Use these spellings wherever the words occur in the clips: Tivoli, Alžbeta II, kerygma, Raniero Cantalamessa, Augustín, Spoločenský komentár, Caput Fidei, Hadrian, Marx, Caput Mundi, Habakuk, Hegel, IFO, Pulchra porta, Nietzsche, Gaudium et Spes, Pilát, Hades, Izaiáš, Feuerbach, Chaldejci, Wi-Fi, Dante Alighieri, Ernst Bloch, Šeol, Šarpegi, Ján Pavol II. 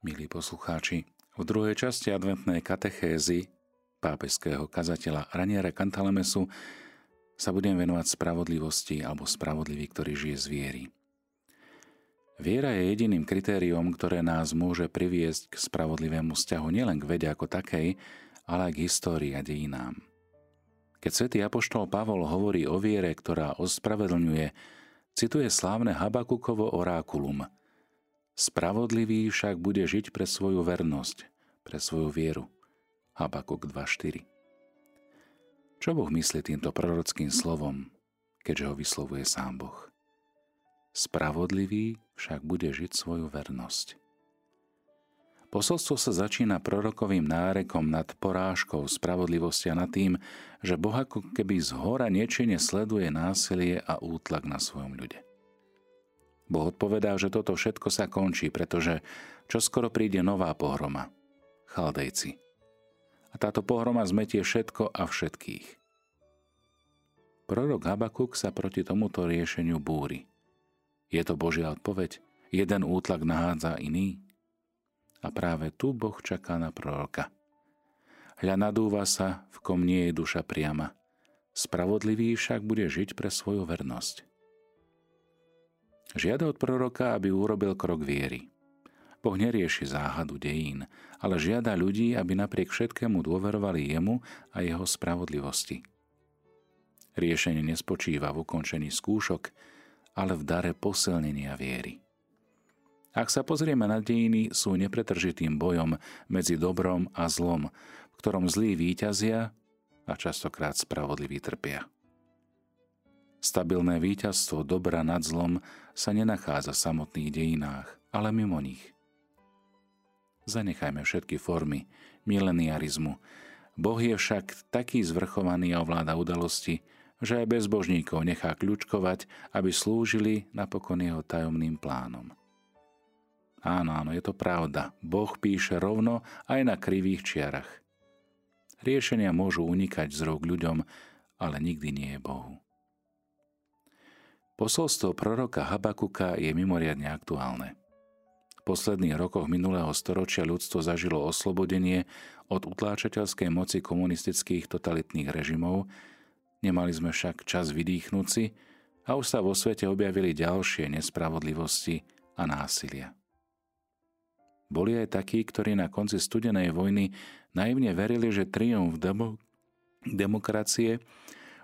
Milí poslucháči, v druhej časti adventnej katechézy pápežského kazateľa Raniera Cantalamessu sa budem venovať spravodlivosti alebo spravodlivý, ktorý žije z viery. Viera je jediným kritériom, ktoré nás môže priviesť k spravodlivému vzťahu nielen k vede ako takej, ale aj k histórii a dejinám. Keď svätý apoštol Pavol hovorí o viere, ktorá ospravedlňuje, cituje slávne Habakukovo orákulum. Spravodlivý však bude žiť pre svoju vernosť, pre svoju vieru. Habakuk 2.4. Čo Boh myslí týmto prorockým slovom, keďže ho vyslovuje sám Boh? Spravodlivý však bude žiť svoju vernosť. Posolstvo sa začína prorokovým nárekom nad porážkou spravodlivosti a nad tým, že Boh ako keby zhora nečine sleduje násilie a útlak na svojom ľude. Boh odpovedá, že toto všetko sa končí, pretože čoskoro príde nová pohroma. Chaldejci. A táto pohroma zmetie všetko a všetkých. Prorok Habakuk sa proti tomuto riešeniu búri. Je to Božia odpoveď? Jeden útlak nahádza iný? A práve tu Boh čaká na proroka. Hľa nadúva sa, v kom nie je duša priama. Spravodlivý však bude žiť pre svoju vernosť. Žiada od proroka, aby urobil krok viery. Boh nerieši záhadu dejín, ale žiada ľudí, aby napriek všetkému dôverovali jemu a jeho spravodlivosti. Riešenie nespočíva v ukončení skúšok, ale v dare posilnenia viery. Ak sa pozrieme na dejiny, sú nepretržitým bojom medzi dobrom a zlom, v ktorom zlí víťazia a častokrát spravodliví trpia. Stabilné víťazstvo dobra nad zlom sa nenachádza v samotných dejinách, ale mimo nich. Zanechajme všetky formy mileniarizmu. Boh je však taký zvrchovaný a ovláda udalosti, že aj bezbožníkov nechá kľučkovať, aby slúžili napokon jeho tajomným plánom. Áno, je to pravda. Boh píše rovno aj na krivých čiarach. Riešenia môžu unikať z rúk ľuďom, ale nikdy nie je Bohu. Posolstvo proroka Habakuka je mimoriadne aktuálne. V posledných rokoch minulého storočia ľudstvo zažilo oslobodenie od utláčateľskej moci komunistických totalitných režimov, nemali sme však čas vydýchnúť si a už sa vo svete objavili ďalšie nespravodlivosti a násilia. Boli aj takí, ktorí na konci studenej vojny naivne verili, že triumf demokracie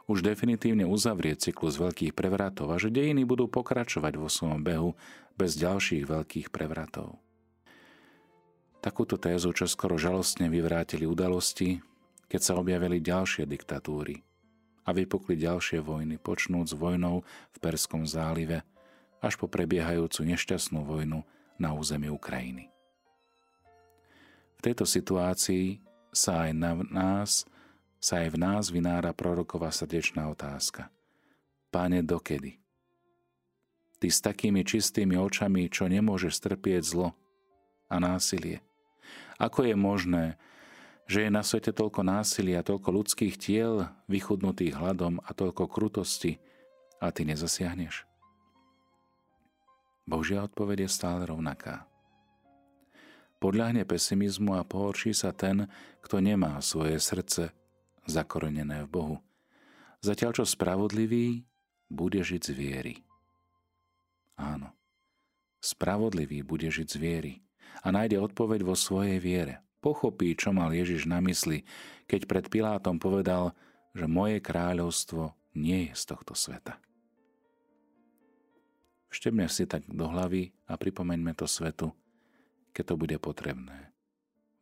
už definitívne uzavrie cyklus veľkých prevratov a že dejiny budú pokračovať vo svojom behu bez ďalších veľkých prevratov. Takúto tézu čoskoro žalostne vyvrátili udalosti, keď sa objavili ďalšie diktatúry a vypukli ďalšie vojny, počnúc vojnou v Perzskom zálive až po prebiehajúcu nešťastnú vojnu na území Ukrajiny. V tejto situácii sa aj v nás vynára prorokova srdečná otázka. Páne, dokedy? Ty s takými čistými očami, čo nemôžeš strpieť zlo a násilie. Ako je možné, že je na svete toľko násilia, toľko ľudských tiel vychudnutých hladom a toľko krutosti a ty nezasiahneš? Božia odpoveď je stále rovnaká. Podľahne pesimizmu a pohorší sa ten, kto nemá svoje srdce zakorenené v Bohu. Zatiaľ čo spravodlivý bude žiť z viery. Áno, spravodlivý bude žiť z viery a nájde odpoveď vo svojej viere. Pochopí, čo mal Ježiš na mysli, keď pred Pilátom povedal, že moje kráľovstvo nie je z tohto sveta. Vštebne si tak do hlavy a pripomeňme to svetu, keď to bude potrebné.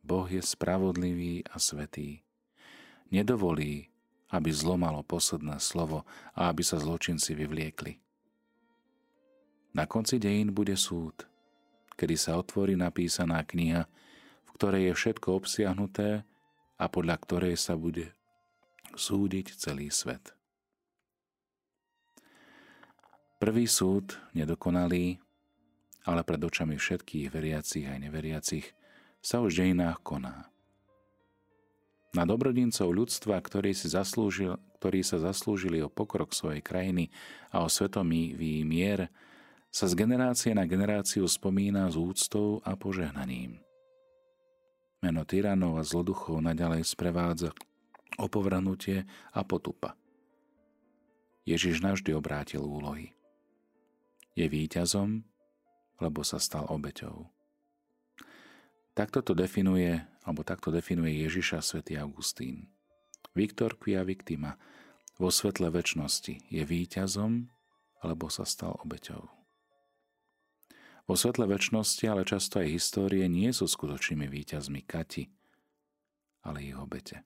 Boh je spravodlivý a svätý. Nedovolí, aby zlo malo posledné slovo a aby sa zločinci vyvliekli. Na konci dejín bude súd, kedy sa otvorí napísaná kniha, v ktorej je všetko obsiahnuté a podľa ktorej sa bude súdiť celý svet. Prvý súd, nedokonalý, ale pred očami všetkých veriacich aj neveriacich, sa už v dejinách koná. Na dobrodincov ľudstva, ktorí sa zaslúžili o pokrok svojej krajiny a o svetový mier, sa z generácie na generáciu spomína s úctou a požehnaním. Meno tyranov a zloduchov naďalej sprevádza opovrhnutie a potupa. Ježiš navždy obrátil úlohy. Je víťazom, lebo sa stal obeťou. Takto definuje Ježiša svätý Augustín. Victor quia victima, vo svetle večnosti, je víťazom, lebo sa stal obeťou. Vo svetle večnosti, ale často aj histórie, nie sú skutočnými víťazmi Kati, ale ich obete.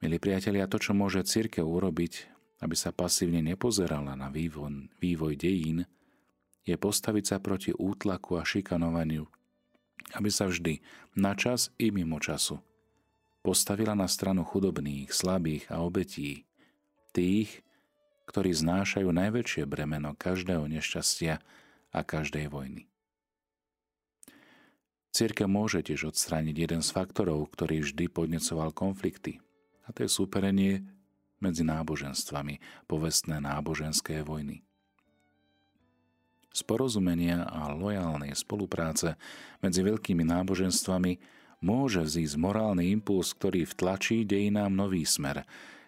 Milí priatelia, to, čo môže cirkev urobiť, aby sa pasívne nepozerala na vývoj dejín, je postaviť sa proti útlaku a šikanovaniu, aby sa vždy, na čas i mimo času, postavila na stranu chudobných, slabých a obetí, tých, ktorí znášajú najväčšie bremeno každého nešťastia a každej vojny. Cirkev môže tiež odstrániť jeden z faktorov, ktorý vždy podnecoval konflikty, a to je súperenie medzi náboženstvami, povestné náboženské vojny. Z porozumenia a lojálnej spolupráce medzi veľkými náboženstvami môže vzísť morálny impuls, ktorý vtlačí dejinám nový smer,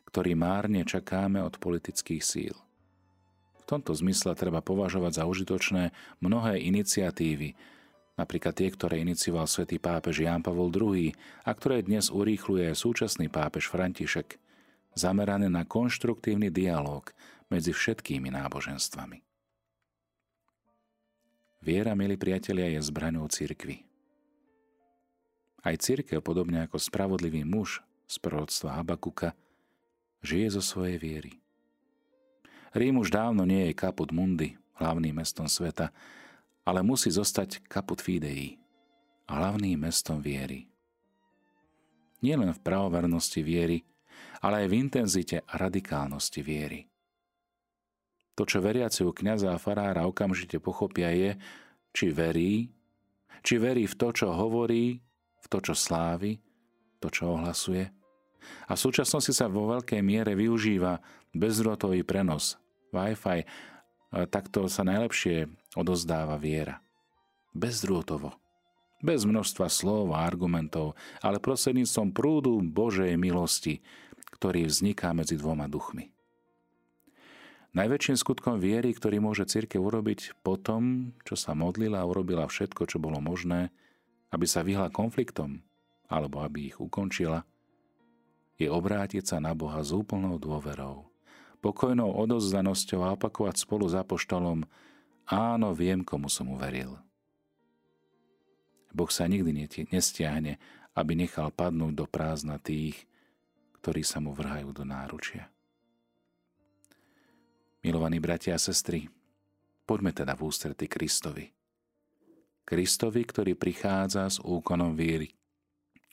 ktorý márne čakáme od politických síl. V tomto zmysle treba považovať za užitočné mnohé iniciatívy, napríklad tie, ktoré inicioval svätý pápež Ján Pavol II a ktoré dnes urýchľuje súčasný pápež František, zamerané na konštruktívny dialóg medzi všetkými náboženstvami. Viera, milí priatelia, je zbraňou cirkvi. Aj cirkev, podobne ako spravodlivý muž z proroctva Habakuka, žije zo svojej viery. Rím už dávno nie je Caput Mundi, hlavným mestom sveta, ale musí zostať Caput Fidei, hlavným mestom viery. Nielen v pravovernosti viery, ale aj v intenzite a radikálnosti viery. To, čo veriaciu kňaza a farára okamžite pochopia, je, či verí v to, čo hovorí, v to, čo slávi, to, čo ohlasuje. A v súčasnosti sa vo veľkej miere využíva bezdrôtový prenos, Wi-Fi, takto sa najlepšie odozdáva viera. Bezdrôtovo, bez množstva slov a argumentov, ale prostredníctvom prúdu Božej milosti, ktorý vzniká medzi dvoma duchmi. Najväčším skutkom viery, ktorý môže cirkev urobiť po tom, čo sa modlila a urobila všetko, čo bolo možné, aby sa vyhla konfliktom, alebo aby ich ukončila, je obrátiť sa na Boha s úplnou dôverou, pokojnou odovzdanosťou a opakovať spolu s apoštolom: áno, viem, komu som uveril. Boh sa nikdy nestiahne, aby nechal padnúť do prázdna tých, ktorí sa mu vrhajú do náručia. Milovaní bratia a sestry, poďme teda v ústrety Kristovi. Kristovi, ktorý prichádza s úkonom viery,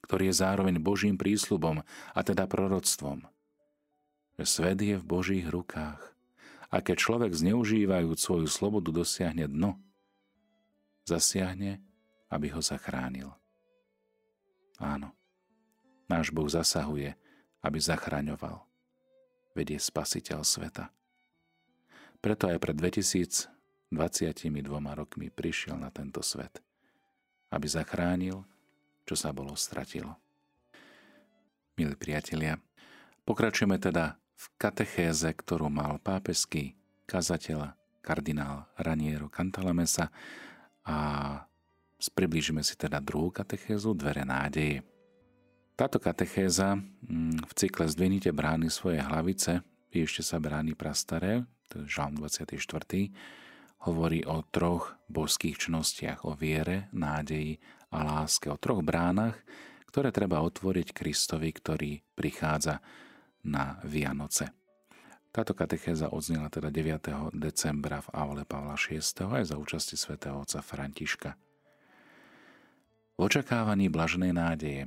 ktorý je zároveň Božím prísľubom, a teda proroctvom. Svet je v Božích rukách, a keď človek zneužívajúc svoju slobodu dosiahne dno, zasiahne, aby ho zachránil. Áno, náš Boh zasahuje, aby zachraňoval. Veď je spasiteľ sveta. Preto aj pred 2022 rokmi prišiel na tento svet, aby zachránil, čo sa bolo stratilo. Milí priatelia, pokračujeme teda v katechéze, ktorú mal pápežský kazateľ kardinál Raniero Cantalamessa, a priblížime si teda druhú katechézu, Dvere nádeje. Táto katechéza v cykle Zdvihnite brány svoje hlavice, ešte sa brány prastaré, to je Žalm 24., hovorí o troch božských čnostiach, o viere, nádeji a láske, o troch bránach, ktoré treba otvoriť Kristovi, ktorý prichádza na Vianoce. Táto katechéza odznela teda 9. decembra v aule Pavla VI. aj za účasti svätého otca Františka. V očakávaní blaženej nádeje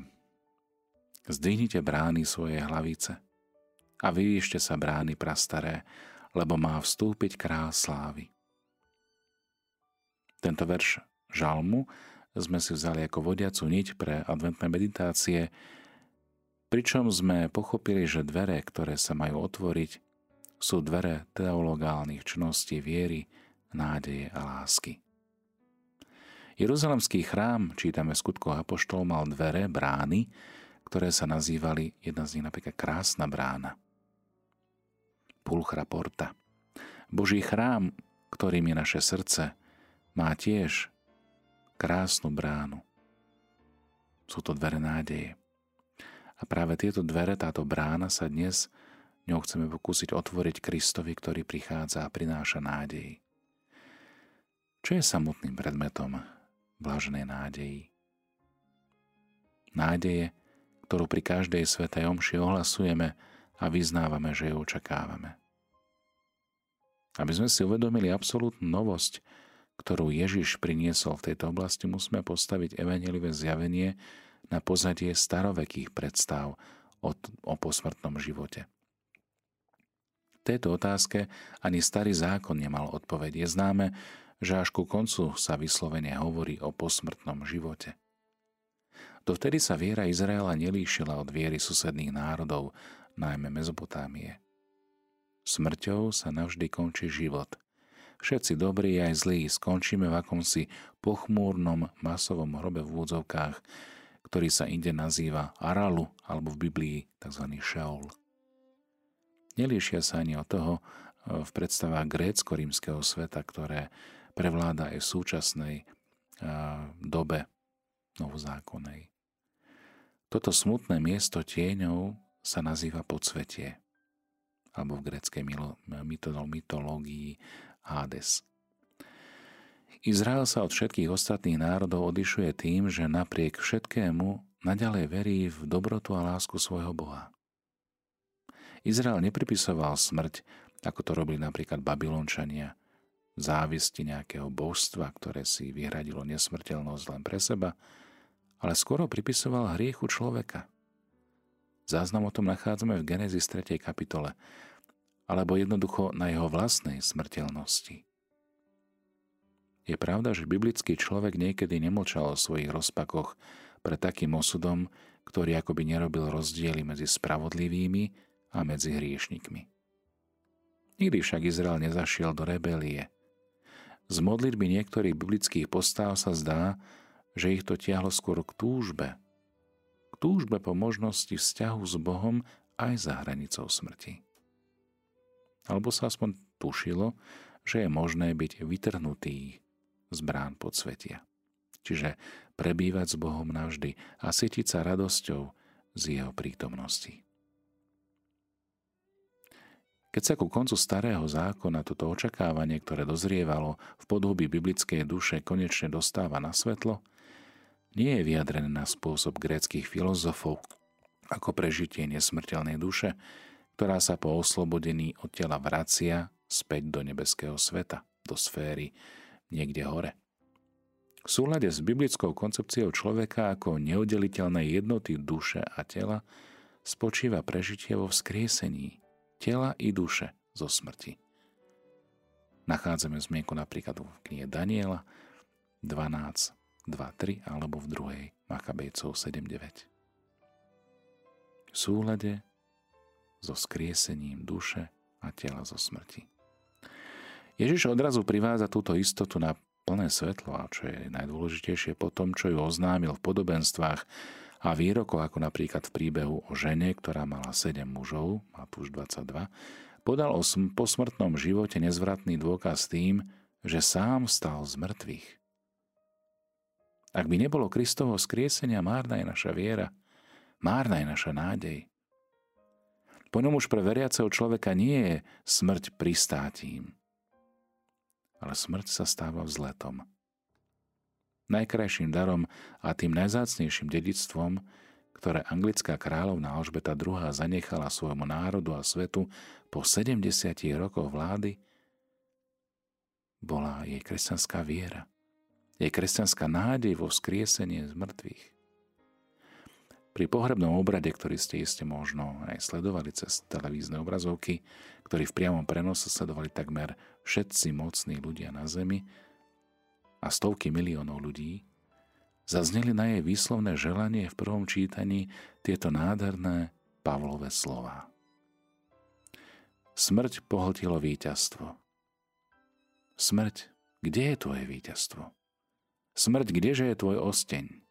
zdvihnite brány svoje hlavice a vyvíšte sa brány prastaré, lebo má vstúpiť kráľ slávy. Tento verš žalmu sme si vzali ako vodiacu niť pre adventné meditácie, pričom sme pochopili, že dvere, ktoré sa majú otvoriť, sú dvere teologálnych čností viery, nádeje a lásky. Jeruzalemský chrám, čítame v Skutkoch apoštolov, mal dvere, brány, ktoré sa nazývali, jedna z nich napríklad Krásna brána, Pulchra porta. Boží chrám, ktorým je naše srdce, má tiež krásnu bránu. Sú to dvere nádeje. A práve tieto dvere, táto brána sa dnes ňou chceme pokúsiť otvoriť Kristovi, ktorý prichádza a prináša nádej. Čo je samotným predmetom blaženej nádeji? Nádeje, ktorú pri každej svätej omši ohlasujeme a vyznávame, že ju očakávame. Aby sme si uvedomili absolútnu novosť, ktorú Ježiš priniesol v tejto oblasti, musíme postaviť evanjeliové zjavenie na pozadie starovekých predstav o posmrtnom živote. V tejto otázke ani Starý zákon nemal odpoveď. Je známe, že až ku koncu sa vyslovene hovorí o posmrtnom živote. Dovtedy sa viera Izraela nelíšila od viery susedných národov, najmä Mezopotámie. Smrťou sa navždy končí život. Všetci dobrí aj zlí skončíme v akomsi pochmúrnom masovom hrobe v úvodzovkách, ktorý sa inde nazýva Aralu alebo v Biblii tzv. Šeol. Nelíšia sa ani od toho v predstavách grécko-rímskeho sveta, ktoré prevláda aj v súčasnej dobe novozákonnej. Toto smutné miesto tieňov sa nazýva podsvetie alebo v gréckej mytológii Hades. Izrael sa od všetkých ostatných národov odlišuje tým, že napriek všetkému naďalej verí v dobrotu a lásku svojho Boha. Izrael nepripisoval smrť, ako to robili napríklad Babylončania, závisti nejakého božstva, ktoré si vyhradilo nesmrteľnosť len pre seba, ale skoro pripisoval hriechu človeka. Záznam o tom nachádzame v Genesis 3. kapitole, alebo jednoducho na jeho vlastnej smrteľnosti. Je pravda, že biblický človek niekedy nemlčal o svojich rozpakoch pred takým osudom, ktorý akoby nerobil rozdiely medzi spravodlivými a medzi hriešnikmi. Nikdy však Izrael nezašiel do rebelie. Z modlitby niektorých biblických postáv sa zdá, že ich to tiahlo skôr k túžbe, po možnosti vzťahu s Bohom aj za hranicou smrti. Alebo sa aspoň tušilo, že je možné byť vytrhnutý z brán podsvetia. Čiže prebývať s Bohom navždy a sytiť sa radosťou z jeho prítomnosti. Keď sa ku koncu Starého zákona toto očakávanie, ktoré dozrievalo v podhubí biblickej duše, konečne dostáva na svetlo, nie je vyjadrené na spôsob gréckych filozofov ako prežitie nesmrteľnej duše, ktorá sa po oslobodení od tela vracia späť do nebeského sveta, do sféry niekde hore. V súlade s biblickou koncepciou človeka ako neoddeliteľnej jednoty duše a tela spočíva prežitie vo vzkriesení tela i duše zo smrti. Nachádzame zmienku napríklad v knihe Daniela 12. 2.3 alebo v druhej Makabejcov 7.9. V súlade so skriesením duše a tela zo smrti. Ježiš odrazu privádza túto istotu na plné svetlo, a čo je najdôležitejšie po tom, čo ju oznámil v podobenstvách a výrokoch, ako napríklad v príbehu o žene, ktorá mala 7 mužov, Matúš 22, podal o posmrtnom živote nezvratný dôkaz tým, že sám vstal z mŕtvych. Ak by nebolo Kristovo skriesenia, márna je naša viera, márna je naša nádej. Po ňom už pre veriaceho človeka nie je smrť pristátím, ale smrť sa stáva vzletom. Najkrajším darom a tým najzácnejším dedičstvom, ktoré anglická kráľovna Alžbeta II. Zanechala svojmu národu a svetu po 70 rokoch vlády, bola jej kresťanská viera. Je kresťanská nádej vo vzkriesenie z mŕtvych. Pri pohrebnom obrade, ktorý ste iste možno aj sledovali cez televízne obrazovky, ktorý v priamom prenose sledovali takmer všetci mocní ľudia na zemi a stovky miliónov ľudí, zazneli na jej výslovné želanie v prvom čítaní tieto nádherné Pavlové slová. Smrť pohltilo víťazstvo. Smrť, kde je tvoje víťazstvo? Smrť, kdeže je tvoj osteň?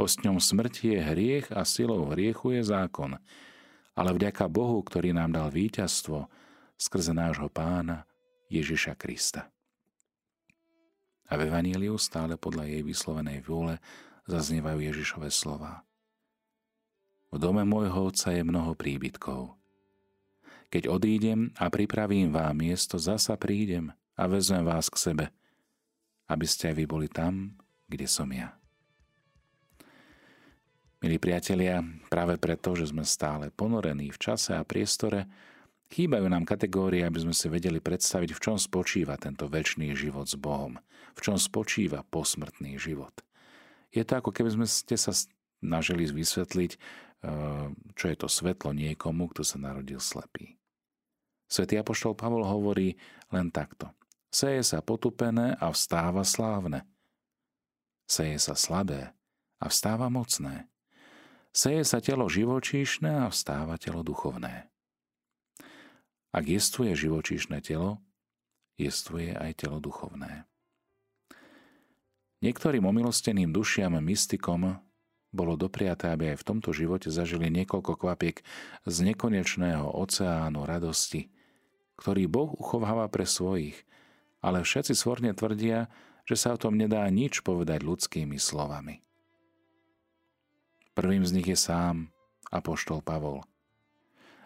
Ostňom smrti je hriech a silou hriechu je zákon, ale vďaka Bohu, ktorý nám dal víťazstvo skrze nášho Pána Ježiša Krista. A v Evaníliu stále podľa jej vyslovenej vôle zaznievajú Ježišove slova. V dome môjho Otca je mnoho príbytkov. Keď odídem a pripravím vám miesto, zasa prídem a vezmem vás k sebe, aby ste aj vy boli tam, kde som ja. Milí priatelia, práve preto, že sme stále ponorení v čase a priestore, chýbajú nám kategórie, aby sme si vedeli predstaviť, v čom spočíva tento večný život s Bohom, v čom spočíva posmrtný život. Je to ako keby ste sa snažili vysvetliť, čo je to svetlo niekomu, kto sa narodil slepý. Svätý apoštol Pavol hovorí len takto. Seje sa potupené a vstáva slávne. Seje sa slabé a vstáva mocné. Seje sa telo živočíšne a vstáva telo duchovné. Ak jestvuje živočíšne telo, jestvuje aj telo duchovné. Niektorým omilosteným dušiam mystikom bolo dopriaté, aby aj v tomto živote zažili niekoľko kvapiek z nekonečného oceánu radosti, ktorý Boh uchováva pre svojich, ale všetci svorne tvrdia, že sa o tom nedá nič povedať ľudskými slovami. Prvým z nich je sám apoštol Pavol.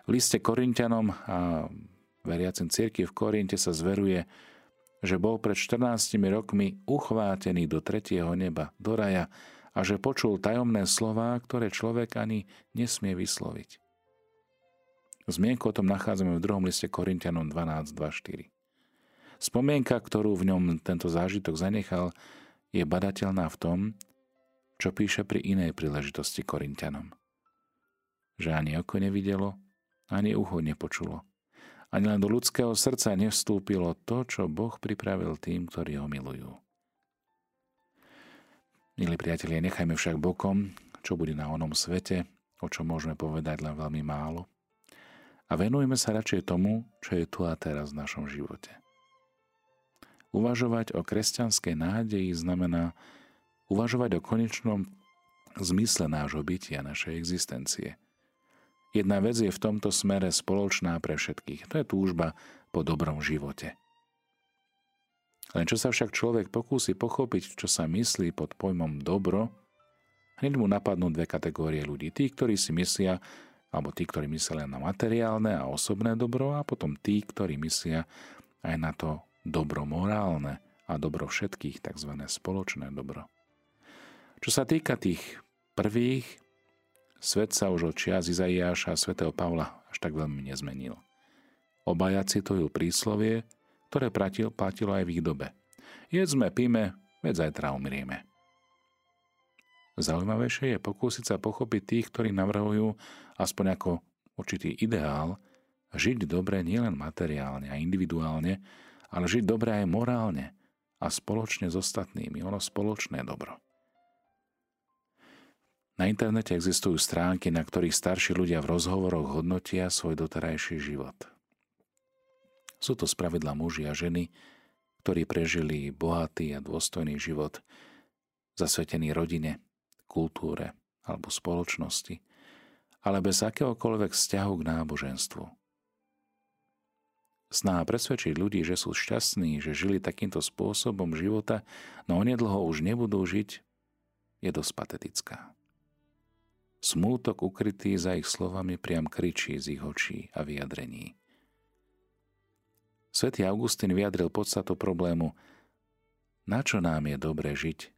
V liste Korinťanom a veriacim cirkvi v Korinte sa zveruje, že bol pred 14 rokmi uchvátený do tretieho neba, do raja, a že počul tajomné slová, ktoré človek ani nesmie vysloviť. Zmienku o tom nachádzame v 2. liste Korinťanom 12.2.4. Spomienka, ktorú v ňom tento zážitok zanechal, je badateľná v tom, čo píše pri inej príležitosti Korinťanom. Že ani oko nevidelo, ani ucho nepočulo, ani len do ľudského srdca nevstúpilo to, čo Boh pripravil tým, ktorí ho milujú. Milí priatelia, nechajme však bokom, čo bude na onom svete, o čo môžeme povedať len veľmi málo, a venujme sa radšej tomu, čo je tu a teraz v našom živote. Uvažovať o kresťanskej nádeji znamená uvažovať o konečnom zmysle nášho bytia, našej existencie. Jedna vec je v tomto smere spoločná pre všetkých. To je túžba po dobrom živote. Len čo sa však človek pokúsi pochopiť, čo sa myslí pod pojmom dobro, hneď mu napadnú dve kategórie ľudí. Tí, ktorí si myslia, alebo tí, ktorí myslia na materiálne a osobné dobro, a potom tí, ktorí myslia aj na to dobro morálne a dobro všetkých, tzv. Spoločné dobro. Čo sa týka tých prvých, svet sa už od čias Izaiáša a svätého Pavla až tak veľmi nezmenil. Obaja citujú príslovie, ktoré platilo aj v ich dobe. Jedzme, píme, veď zajtra umrieme. Zaujímavejšie je pokúsiť sa pochopiť tých, ktorí navrhujú aspoň ako určitý ideál žiť dobre nielen materiálne a individuálne, ale žiť dobre aj morálne a spoločne s ostatnými, ono spoločné dobro. Na internete existujú stránky, na ktorých starší ľudia v rozhovoroch hodnotia svoj doterajší život. Sú to spravidla muži a ženy, ktorí prežili bohatý a dôstojný život, zasvetený rodine, kultúre alebo spoločnosti, ale bez akéhokoľvek vzťahu k náboženstvu. Snaha presvedčiť ľudí, že sú šťastní, že žili takýmto spôsobom života, no onedlho už nebudú žiť, je dosť patetická. Smútok ukrytý za ich slovami priam kričí z ich očí a vyjadrení. Svätý Augustín vyjadril podstatu problému, na čo nám je dobre žiť,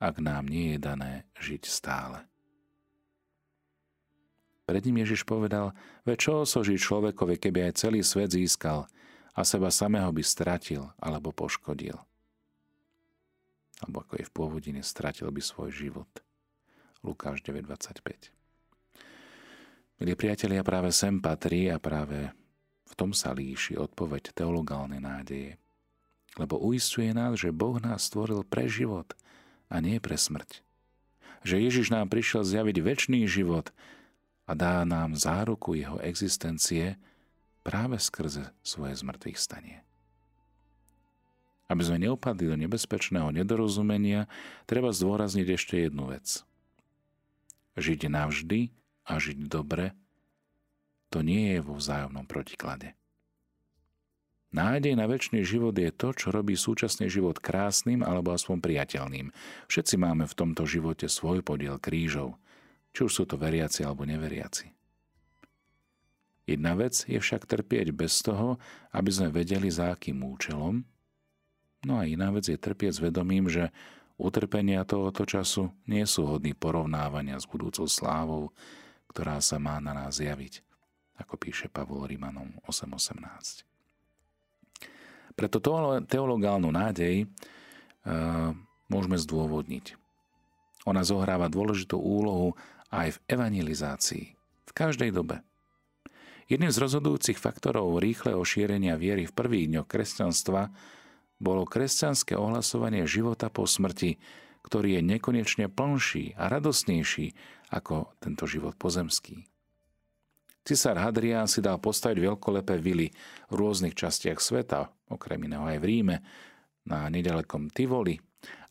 ak nám nie je dané žiť stále. Pred ním Ježiš povedal, veď čo osoží človekovi, keby aj celý svet získal a seba samého by stratil alebo poškodil. Alebo ako je v pôvodine, stratil by svoj život. Lukáš 9.25. Milí priatelia, práve sem patrí a práve v tom sa líši odpoveď teologálnej nádeje, lebo uisťuje nás, že Boh nás stvoril pre život a nie pre smrť. Že Ježiš nám prišiel zjaviť večný život a dá nám záruku jeho existencie práve skrze svoje zmrtvých stanie. Aby sme neopadli do nebezpečného nedorozumenia, treba zdôrazniť ešte jednu vec. Žiť navždy a žiť dobre, to nie je vo vzájomnom protiklade. Nádej na večný život je to, čo robí súčasný život krásnym alebo aspoň priateľným. Všetci máme v tomto živote svoj podiel krížov, či už sú to veriaci alebo neveriaci. Jedna vec je však trpieť bez toho, aby sme vedeli, za akým účelom, no a iná vec je trpieť s vedomím, že utrpenia tohoto času nie sú hodný porovnávania s budúcou slávou, ktorá sa má na nás javiť, ako píše Pavol Rimanom 8.18. Preto teologálnu nádej môžeme zdôvodniť. Ona zohráva dôležitú úlohu aj v evangelizácii, v každej dobe. Jedným z rozhodujúcich faktorov rýchleho šírenia viery v prvých dňoch kresťanstva bolo kresťanské ohlasovanie života po smrti, ktorý je nekonečne plnší a radosnejší ako tento život pozemský. Cisár Hadrian si dal postaviť veľkolepé vily v rôznych častiach sveta, okrem iného aj v Ríme, na nedalekom Tivoli,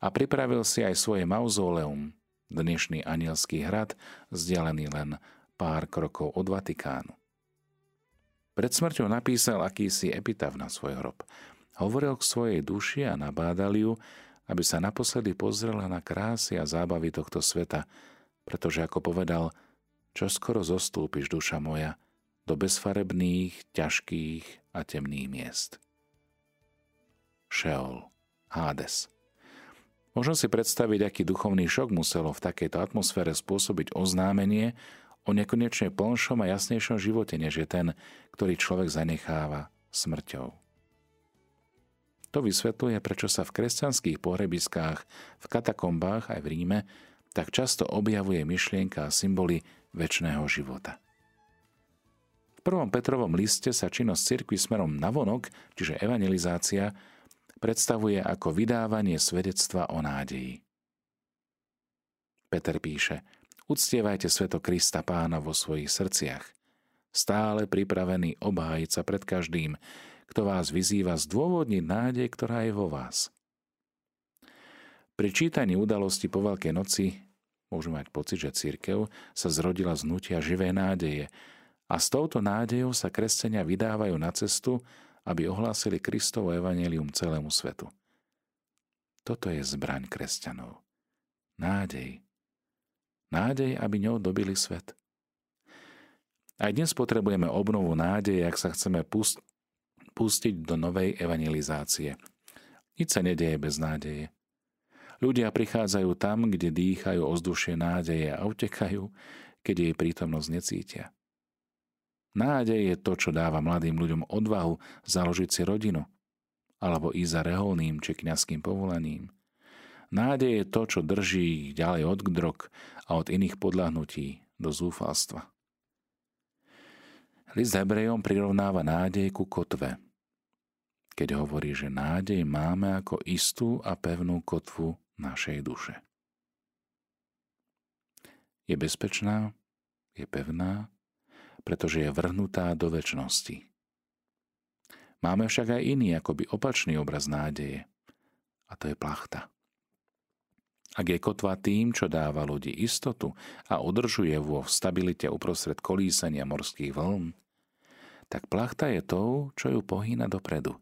a pripravil si aj svoje mauzóleum, dnešný Anielský hrad, vzdialený len pár krokov od Vatikánu. Pred smrťou napísal akýsi epitaf na svoj hrob. Hovoril k svojej duši a nabádal ju, aby sa naposledy pozrela na krásy a zábavy tohto sveta, pretože, ako povedal, čoskoro zostúpiš, duša moja, do bezfarebných, ťažkých a temných miest. Šeol, Hades. Možno si predstaviť, aký duchovný šok muselo v takejto atmosfére spôsobiť oznámenie o nekonečne plnšom a jasnejšom živote, než je ten, ktorý človek zanecháva smrťou. To vysvetľuje, prečo sa v kresťanských pohrebiskách, v katakombách aj v Ríme tak často objavuje myšlienka a symboly večného života. V 1. Petrovom liste sa činnosť cirkvi smerom navonok, čiže evangelizácia, predstavuje ako vydávanie svedectva o nádeji. Peter píše: uctievajte sveto Krista Pána vo svojich srdciach, stále pripravený obhájiť sa pred každým, kto vás vyzýva zdôvodniť nádej, ktorá je vo vás. Pri čítaní udalosti po Veľkej noci môžeme mať pocit, že cirkev sa zrodila z hnutia živej nádeje a s touto nádejou sa kresťania vydávajú na cestu, aby ohlásili Kristovo evanjelium celému svetu. Toto je zbraň kresťanov. Nádej. Nádej, aby ňou dobili svet. Aj dnes potrebujeme obnovu nádeje, ak sa chceme pustiť do novej evangelizácie. Nič sa nedeje bez nádeje. Ľudia prichádzajú tam, kde dýchajú ovzdušie nádeje a utekajú, keď jej prítomnosť necítia. Nádej je to, čo dáva mladým ľuďom odvahu založiť si rodinu alebo ísť za reholným či kňazským povolaním. Nádej je to, čo drží ich ďalej od drog a od iných podľahnutí do zúfalstva. List Hebrejom prirovnáva nádej ku kotve, keď hovorí, že nádej máme ako istú a pevnú kotvu našej duše. Je bezpečná, je pevná, pretože je vrhnutá do večnosti. Máme však aj iný, akoby opačný obraz nádeje, a to je plachta. Ak je kotva tým, čo dáva lodi istotu a udržuje vo stabilite uprostred kolísania morských vln, tak plachta je tou, čo ju pohýna dopredu.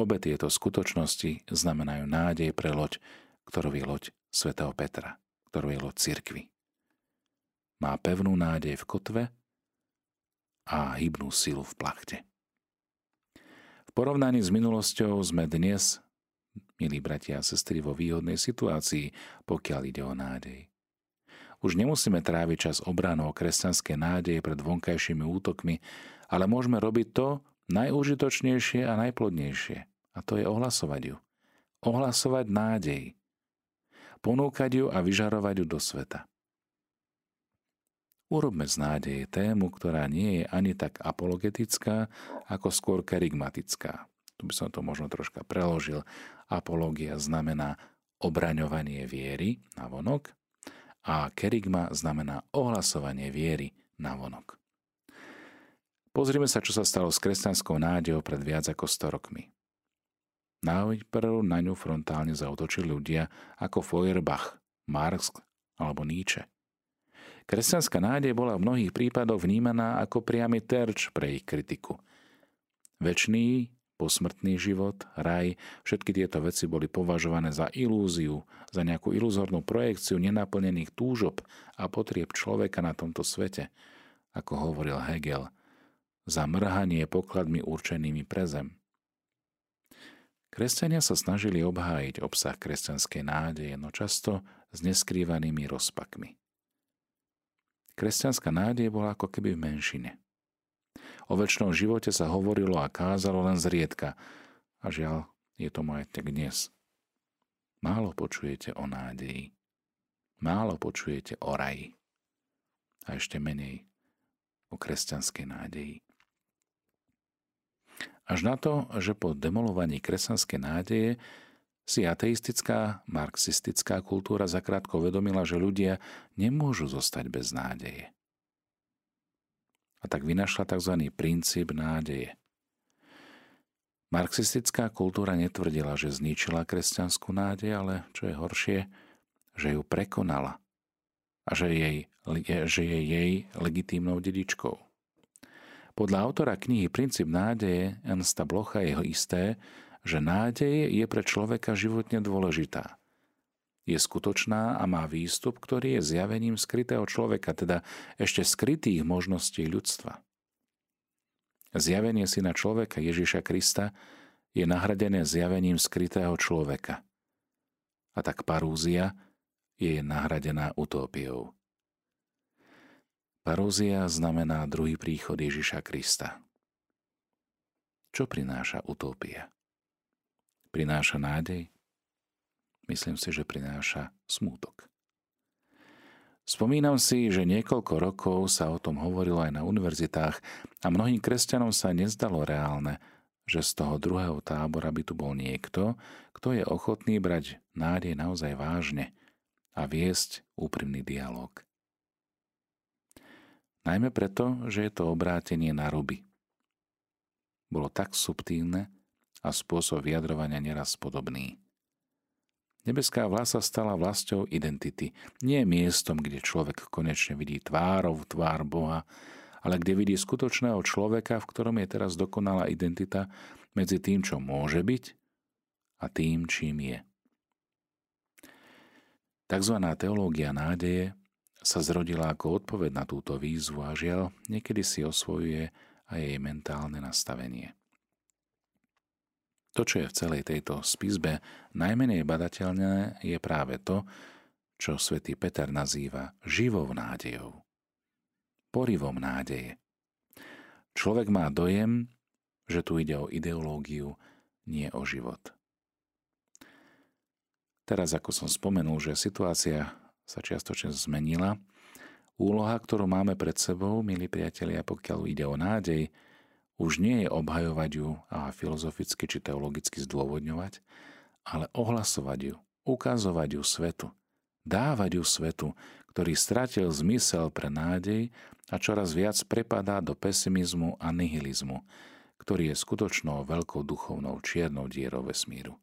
Obe tieto skutočnosti znamenajú nádej pre loď, ktorou je loď svätého Petra, ktorou je loď cirkvi. Má pevnú nádej v kotve a hybnú silu v plachte. V porovnaní s minulosťou sme dnes, milí bratia a sestry, vo výhodnej situácii, pokiaľ ide o nádej. Už nemusíme tráviť čas obranou kresťanskej nádeje pred vonkajšími útokmi, ale môžeme robiť to najúžitočnejšie a najplodnejšie, a to je ohlasovať ju. Ohlasovať nádej. Ponúkať ju a vyžarovať ju do sveta. Urobme z nádeje tému, ktorá nie je ani tak apologetická, ako skôr kerygmatická. Tu by som to možno troška preložil. Apológia znamená obraňovanie viery navonok a kerygma znamená ohlasovanie viery navonok. Pozrime sa, čo sa stalo s kresťanskou nádejou pred viac ako 100 rokmi. Najprv na ňu frontálne zaútočili ľudia ako Feuerbach, Marx alebo Nietzsche. Kresťanská nádej bola v mnohých prípadoch vnímaná ako priamy terč pre ich kritiku. Večný, posmrtný život, raj, všetky tieto veci boli považované za ilúziu, za nejakú iluzornú projekciu nenaplnených túžob a potrieb človeka na tomto svete, ako hovoril Hegel, za mrhanie pokladmi určenými pre zem. Kresťania sa snažili obhájiť obsah kresťanskej nádeje, no často s neskrývanými rozpakmi. Kresťanská nádej bola ako keby v menšine. O večnom živote sa hovorilo a kázalo len zriedka, a žiaľ, je to aj tak dnes. Málo počujete o nádeji. Málo počujete o raji. A ešte menej o kresťanskej nádeji. Až na to, že po demolovaní kresťanskej nádeje si ateistická, marxistická kultúra zakrátko uvedomila, že ľudia nemôžu zostať bez nádeje. A tak vynašla tzv. Princíp nádeje. Marxistická kultúra netvrdila, že zničila kresťanskú nádej, ale čo je horšie, že ju prekonala a že je jej legitímnou dedičkou. Podľa autora knihy Princíp nádeje Ernsta Blocha je isté, že nádej je pre človeka životne dôležitá. Je skutočná a má výstup, ktorý je zjavením skrytého človeka, teda ešte skrytých možností ľudstva. Zjavenie syna človeka Ježiša Krista je nahradené zjavením skrytého človeka. A tak parúzia je nahradená utópiou. Parózia znamená druhý príchod Ježiša Krista. Čo prináša utópia? Prináša nádej? Myslím si, že prináša smútok. Spomínam si, že niekoľko rokov sa o tom hovorilo aj na univerzitách a mnohým kresťanom sa nezdalo reálne, že z toho druhého tábora by tu bol niekto, kto je ochotný brať nádej naozaj vážne a viesť úprimný dialog. Najmä preto, že je to obrátenie na ruby. Bolo tak subtílne a spôsob vyjadrovania neraz podobný. Nebeská vlasť sa stala vlastou identity, nie miestom, kde človek konečne vidí tvárov, tvár Boha, ale kde vidí skutočného človeka, v ktorom je teraz dokonalá identita medzi tým, čo môže byť a tým, čím je. Takzvaná teológia nádeje sa zrodila ako odpoveď na túto výzvu a žiaľ, niekedy si osvojuje aj jej mentálne nastavenie. To, čo je v celej tejto spisbe najmenej badateľné, je práve to, čo svätý Peter nazýva živou nádejou, porivom nádeje. Človek má dojem, že tu ide o ideológiu, nie o život. Teraz, ako som spomenul, že situácia sa čiastočne zmenila. Úloha, ktorú máme pred sebou, milí priatelia, pokiaľ ide o nádej, už nie je obhajovať ju a filozoficky či teologicky zdôvodňovať, ale ohlasovať ju, ukazovať ju svetu, dávať ju svetu, ktorý stratil zmysel pre nádej a čoraz viac prepadá do pesimizmu a nihilizmu, ktorý je skutočnou veľkou duchovnou čiernou dierou vesmíru.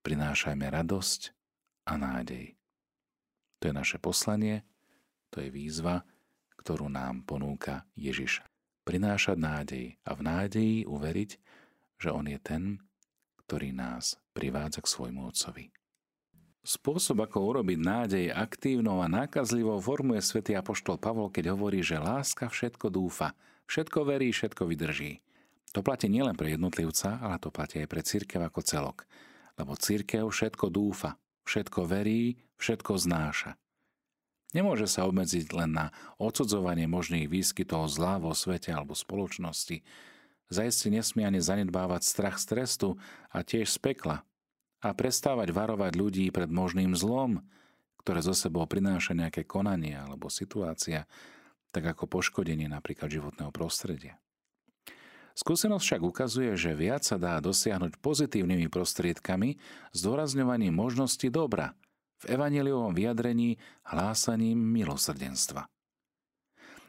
Prinášajme radosť a nádej. To je naše poslanie, to je výzva, ktorú nám ponúka Ježiš. Prinášať nádej a v nádeji uveriť, že on je ten, ktorý nás privádza k svojmu Otcovi. Spôsob, ako urobiť nádej aktívnou a nákazlivou, formuje svätý apoštol Pavol, keď hovorí, že láska všetko dúfa, všetko verí, všetko vydrží. To platí nielen pre jednotlivca, ale to platí aj pre cirkev ako celok. Lebo cirkev všetko dúfa, všetko verí, všetko znáša. Nemôže sa obmedziť len na odsudzovanie možných výskytov zla vo svete alebo spoločnosti. Zaiste nesmie ani zanedbávať strach z trestu a tiež z pekla a prestávať varovať ľudí pred možným zlom, ktoré zo sebou prináša nejaké konanie alebo situácia, tak ako poškodenie napríklad životného prostredia. Skúsenosť však ukazuje, že viac sa dá dosiahnuť pozitívnymi prostriedkami, zdôrazňovaním možnosti dobra, v evanjeliovom vyjadrení hlásaním milosrdenstva.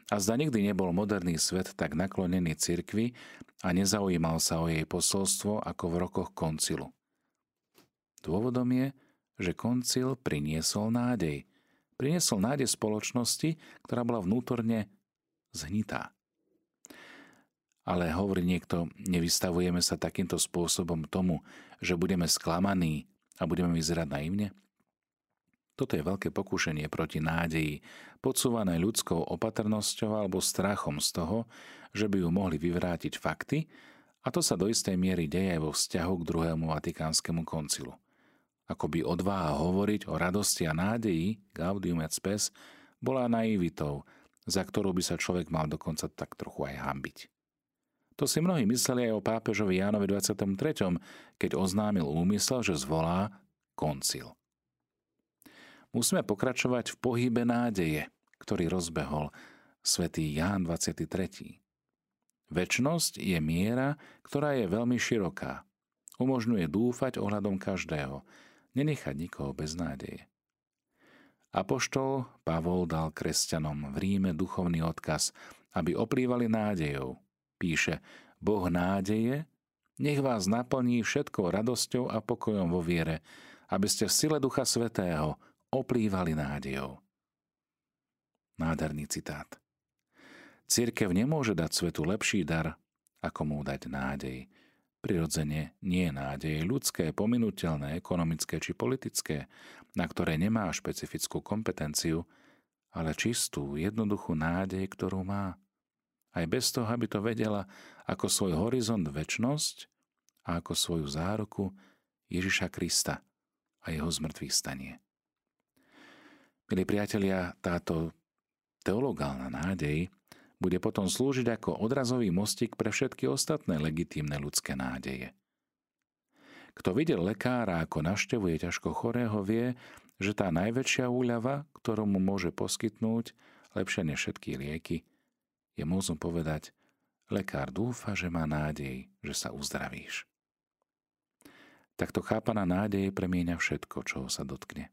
A zda nikdy nebol moderný svet tak naklonený cirkvi a nezaujímal sa o jej posolstvo ako v rokoch koncilu. Dôvodom je, že koncil priniesol nádej. Priniesol nádej spoločnosti, ktorá bola vnútorne zhnitá. Ale hovorí niekto, nevystavujeme sa takýmto spôsobom tomu, že budeme sklamaní a budeme vyzerať naivne? Toto je veľké pokušenie proti nádeji, podsúvané ľudskou opatrnosťou alebo strachom z toho, že by ju mohli vyvrátiť fakty, a to sa do istej miery deje aj vo vzťahu k druhému vatikánskemu koncilu. Akoby odvaha hovoriť o radosti a nádeji, Gaudium et Spes, bola naivitou, za ktorú by sa človek mal dokonca tak trochu aj hanbiť. To si mnohí mysleli aj o pápežovi Jánovi 23., keď oznámil úmysel, že zvolá koncil. Musíme pokračovať v pohybe nádeje, ktorý rozbehol svätý Ján 23. Večnosť je miera, ktorá je veľmi široká. Umožňuje dúfať ohľadom každého, nenechať nikoho bez nádeje. Apoštol Pavol dal kresťanom v Ríme duchovný odkaz, aby oplývali nádejou. Píše: Boh nádeje, nech vás naplní všetkou radosťou a pokojom vo viere, aby ste v sile Ducha Svätého oplývali nádejou. Nádherný citát. Cirkev nemôže dať svetu lepší dar, ako mu dať nádej. Prirodzene nie nádej ľudské, pominuteľné, ekonomické či politické, na ktoré nemá špecifickú kompetenciu, ale čistú, jednoduchú nádej, ktorú má. Aj bez toho, aby to vedela ako svoj horizont večnosť a ako svoju záruku Ježiša Krista a jeho zmrtvých stanie. Milí priatelia, táto teologálna nádej bude potom slúžiť ako odrazový mostík pre všetky ostatné legitímne ľudské nádeje. Kto videl lekára, ako navštevuje ťažko chorého, vie, že tá najväčšia úľava, ktorú mu môže poskytnúť, lepšie než všetky lieky, je môžem povedať: lekár dúfa, že má nádej, že sa uzdravíš. Takto chápaná nádej premieňa všetko, čoho sa dotkne.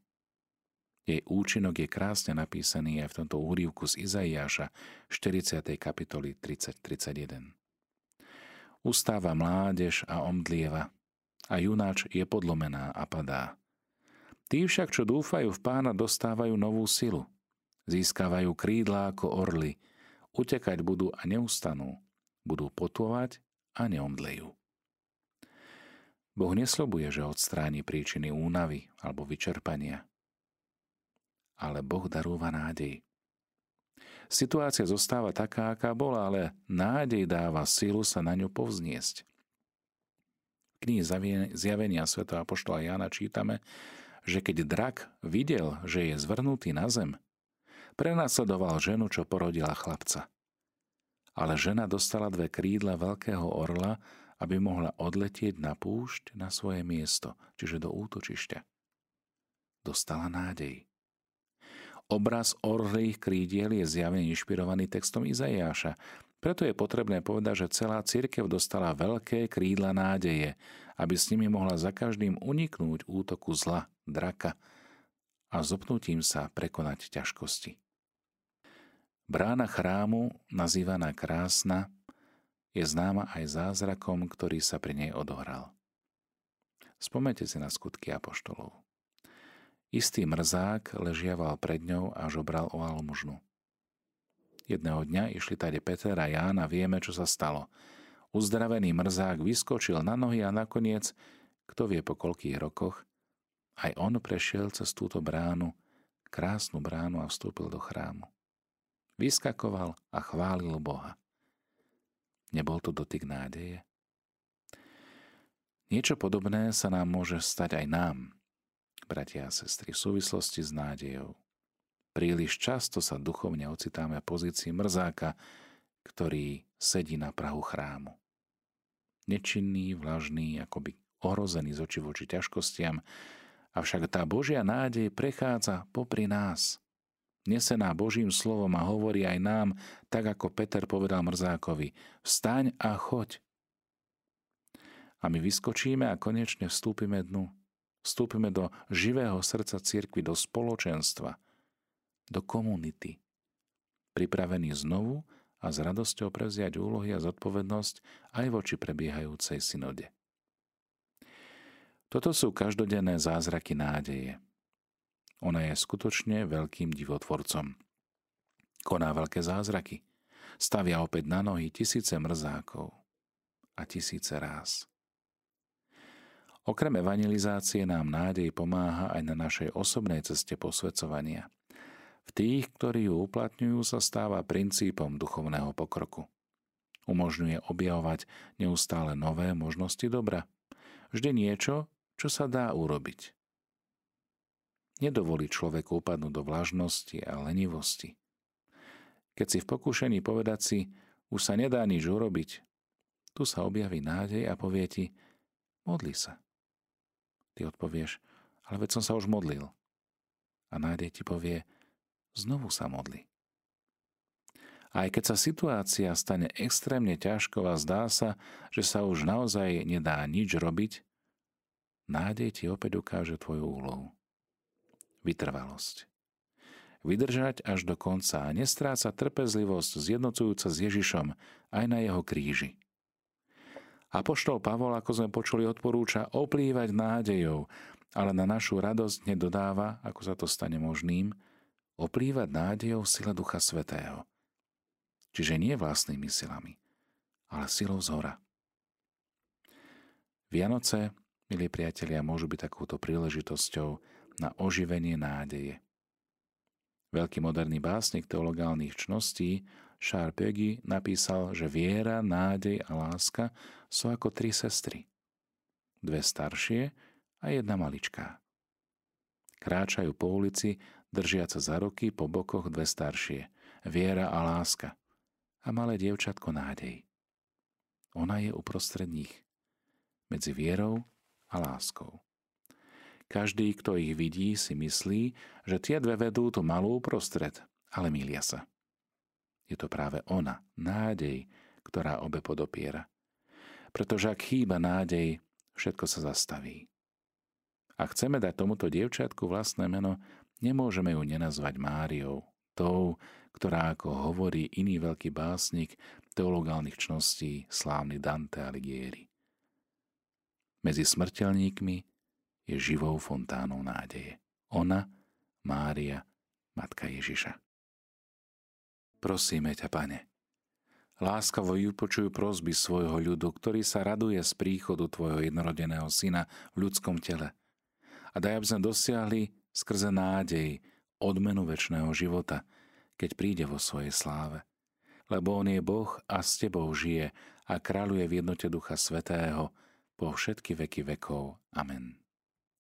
Jej účinok je krásne napísaný aj v tomto úryvku z Izaiáša 40. kapitoly 30-31. Ustáva mládež a omdlieva, a junáč je podlomená a padá. Tí však, čo dúfajú v Pána, dostávajú novú silu. Získavajú krídla ako orly, utekať budú a neustanú, budú potovať a neomdlejú. Boh nesľubuje, že odstráni príčiny únavy alebo vyčerpania, ale Boh darúva nádej. Situácia zostáva taká, aká bola, ale nádej dáva sílu sa na ňu povzniesť. V knihe Zjavenia svätého apoštola Jána čítame, že keď drak videl, že je zvrhnutý na zem, prenasledoval ženu, čo porodila chlapca. Ale žena dostala dve krídla veľkého orla, aby mohla odletieť na púšť na svoje miesto, čiže do útočišťa. Dostala nádej. Obraz orlých krídiel je zjavne inšpirovaný textom Izaiáša. Preto je potrebné povedať, že celá cirkev dostala veľké krídla nádeje, aby s nimi mohla za každým uniknúť útoku zla, draka a zopnutím sa prekonať ťažkosti. Brána chrámu, nazývaná Krásna, je známa aj zázrakom, ktorý sa pri nej odohral. Spomeňte si na Skutky apoštolov. Istý mrzák ležiaval pred ňou a žobral o almužnu. Jedného dňa išli tade Peter a Ján a vieme, čo sa stalo. Uzdravený mrzák vyskočil na nohy a nakoniec, kto vie po koľkých rokoch, aj on prešiel cez túto bránu, krásnu bránu, a vstúpil do chrámu. Vyskakoval a chválil Boha. Nebol to dotyk nádeje? Niečo podobné sa nám môže stať aj nám, bratia a sestry, v súvislosti s nádejou. Príliš často sa duchovne ocitáme v pozícii mrzáka, ktorý sedí na prahu chrámu. Nečinný, vlažný, akoby ohrozený z očí voči ťažkostiam, avšak tá Božia nádej prechádza popri nás. Nesená Božím slovom a hovorí aj nám, tak ako Peter povedal mrzákovi: vstaň a choď. A my vyskočíme a konečne vstúpime dnu. Vstúpime do živého srdca cirkvi, do spoločenstva, do komunity. pripravený znovu a s radosťou prevziať úlohy a zodpovednosť aj voči prebiehajúcej synode. Toto sú každodenné zázraky nádeje. Ona je skutočne veľkým divotvorcom. Koná veľké zázraky. Stavia opäť na nohy tisíce mrzákov a tisíce ráz. Okrem evangelizácie nám nádej pomáha aj na našej osobnej ceste posväcovania. V tých, ktorí ju uplatňujú, sa stáva princípom duchovného pokroku. Umožňuje objavovať neustále nové možnosti dobra. Vždy niečo, čo sa dá urobiť. Nedovolí človeku upadnúť do vlažnosti a lenivosti. Keď si v pokúšení povedať si, už sa nedá nič urobiť, tu sa objaví nádej a povie ti, modli sa. Ty odpovieš, ale veď som sa už modlil. A nádej ti povie, znovu sa modli. Aj keď sa situácia stane extrémne ťažkou a zdá sa, že sa už naozaj nedá nič robiť, nádej ti opäť ukáže tvoju úlohu. Vytrvalosť. Vydržať až do konca a nestráca trpezlivosť zjednocujúca s Ježišom aj na jeho kríži. Apoštol Pavol, ako sme počuli, odporúča oplývať nádejou, ale na našu radosť nedodáva, ako sa to stane možným, oplývať nádejou sila Ducha Svätého. Čiže nie vlastnými silami, ale silou zhora. Vianoce, milí priatelia, môžu byť takouto príležitosťou na oživenie nádeje. Veľký moderný básnik teologálnych čností Šarpegi napísal, že viera, nádej a láska sú ako tri sestry. Dve staršie a jedna maličká. Kráčajú po ulici, držiaca za ruky, po bokoch dve staršie. Viera a láska. A malé dievčatko nádej. Ona je uprostred nich. Medzi vierou a láskou. Každý, kto ich vidí, si myslí, že tie dve vedú tú malú prostred, ale mýlia sa. Je to práve ona, nádej, ktorá obe podopiera. Pretože ak chýba nádej, všetko sa zastaví. A chceme dať tomuto dievčatku vlastné meno, nemôžeme ju nenazvať Máriou, tou, ktorá, ako hovorí iný veľký básnik teologálnych čností, slávny Dante Alighieri. Medzi smrteľníkmi je živou fontánou nádeje. Ona, Mária, Matka Ježiša. Prosíme ťa, Pane, láskavo vypočuj prosby svojho ľudu, ktorý sa raduje z príchodu tvojho jednorodeného syna v ľudskom tele. A daj, aby sme dosiahli skrze nádej odmenu večného života, keď príde vo svojej sláve. Lebo on je Boh a s tebou žije a kráľuje v jednote Ducha Svätého po všetky veky vekov. Amen.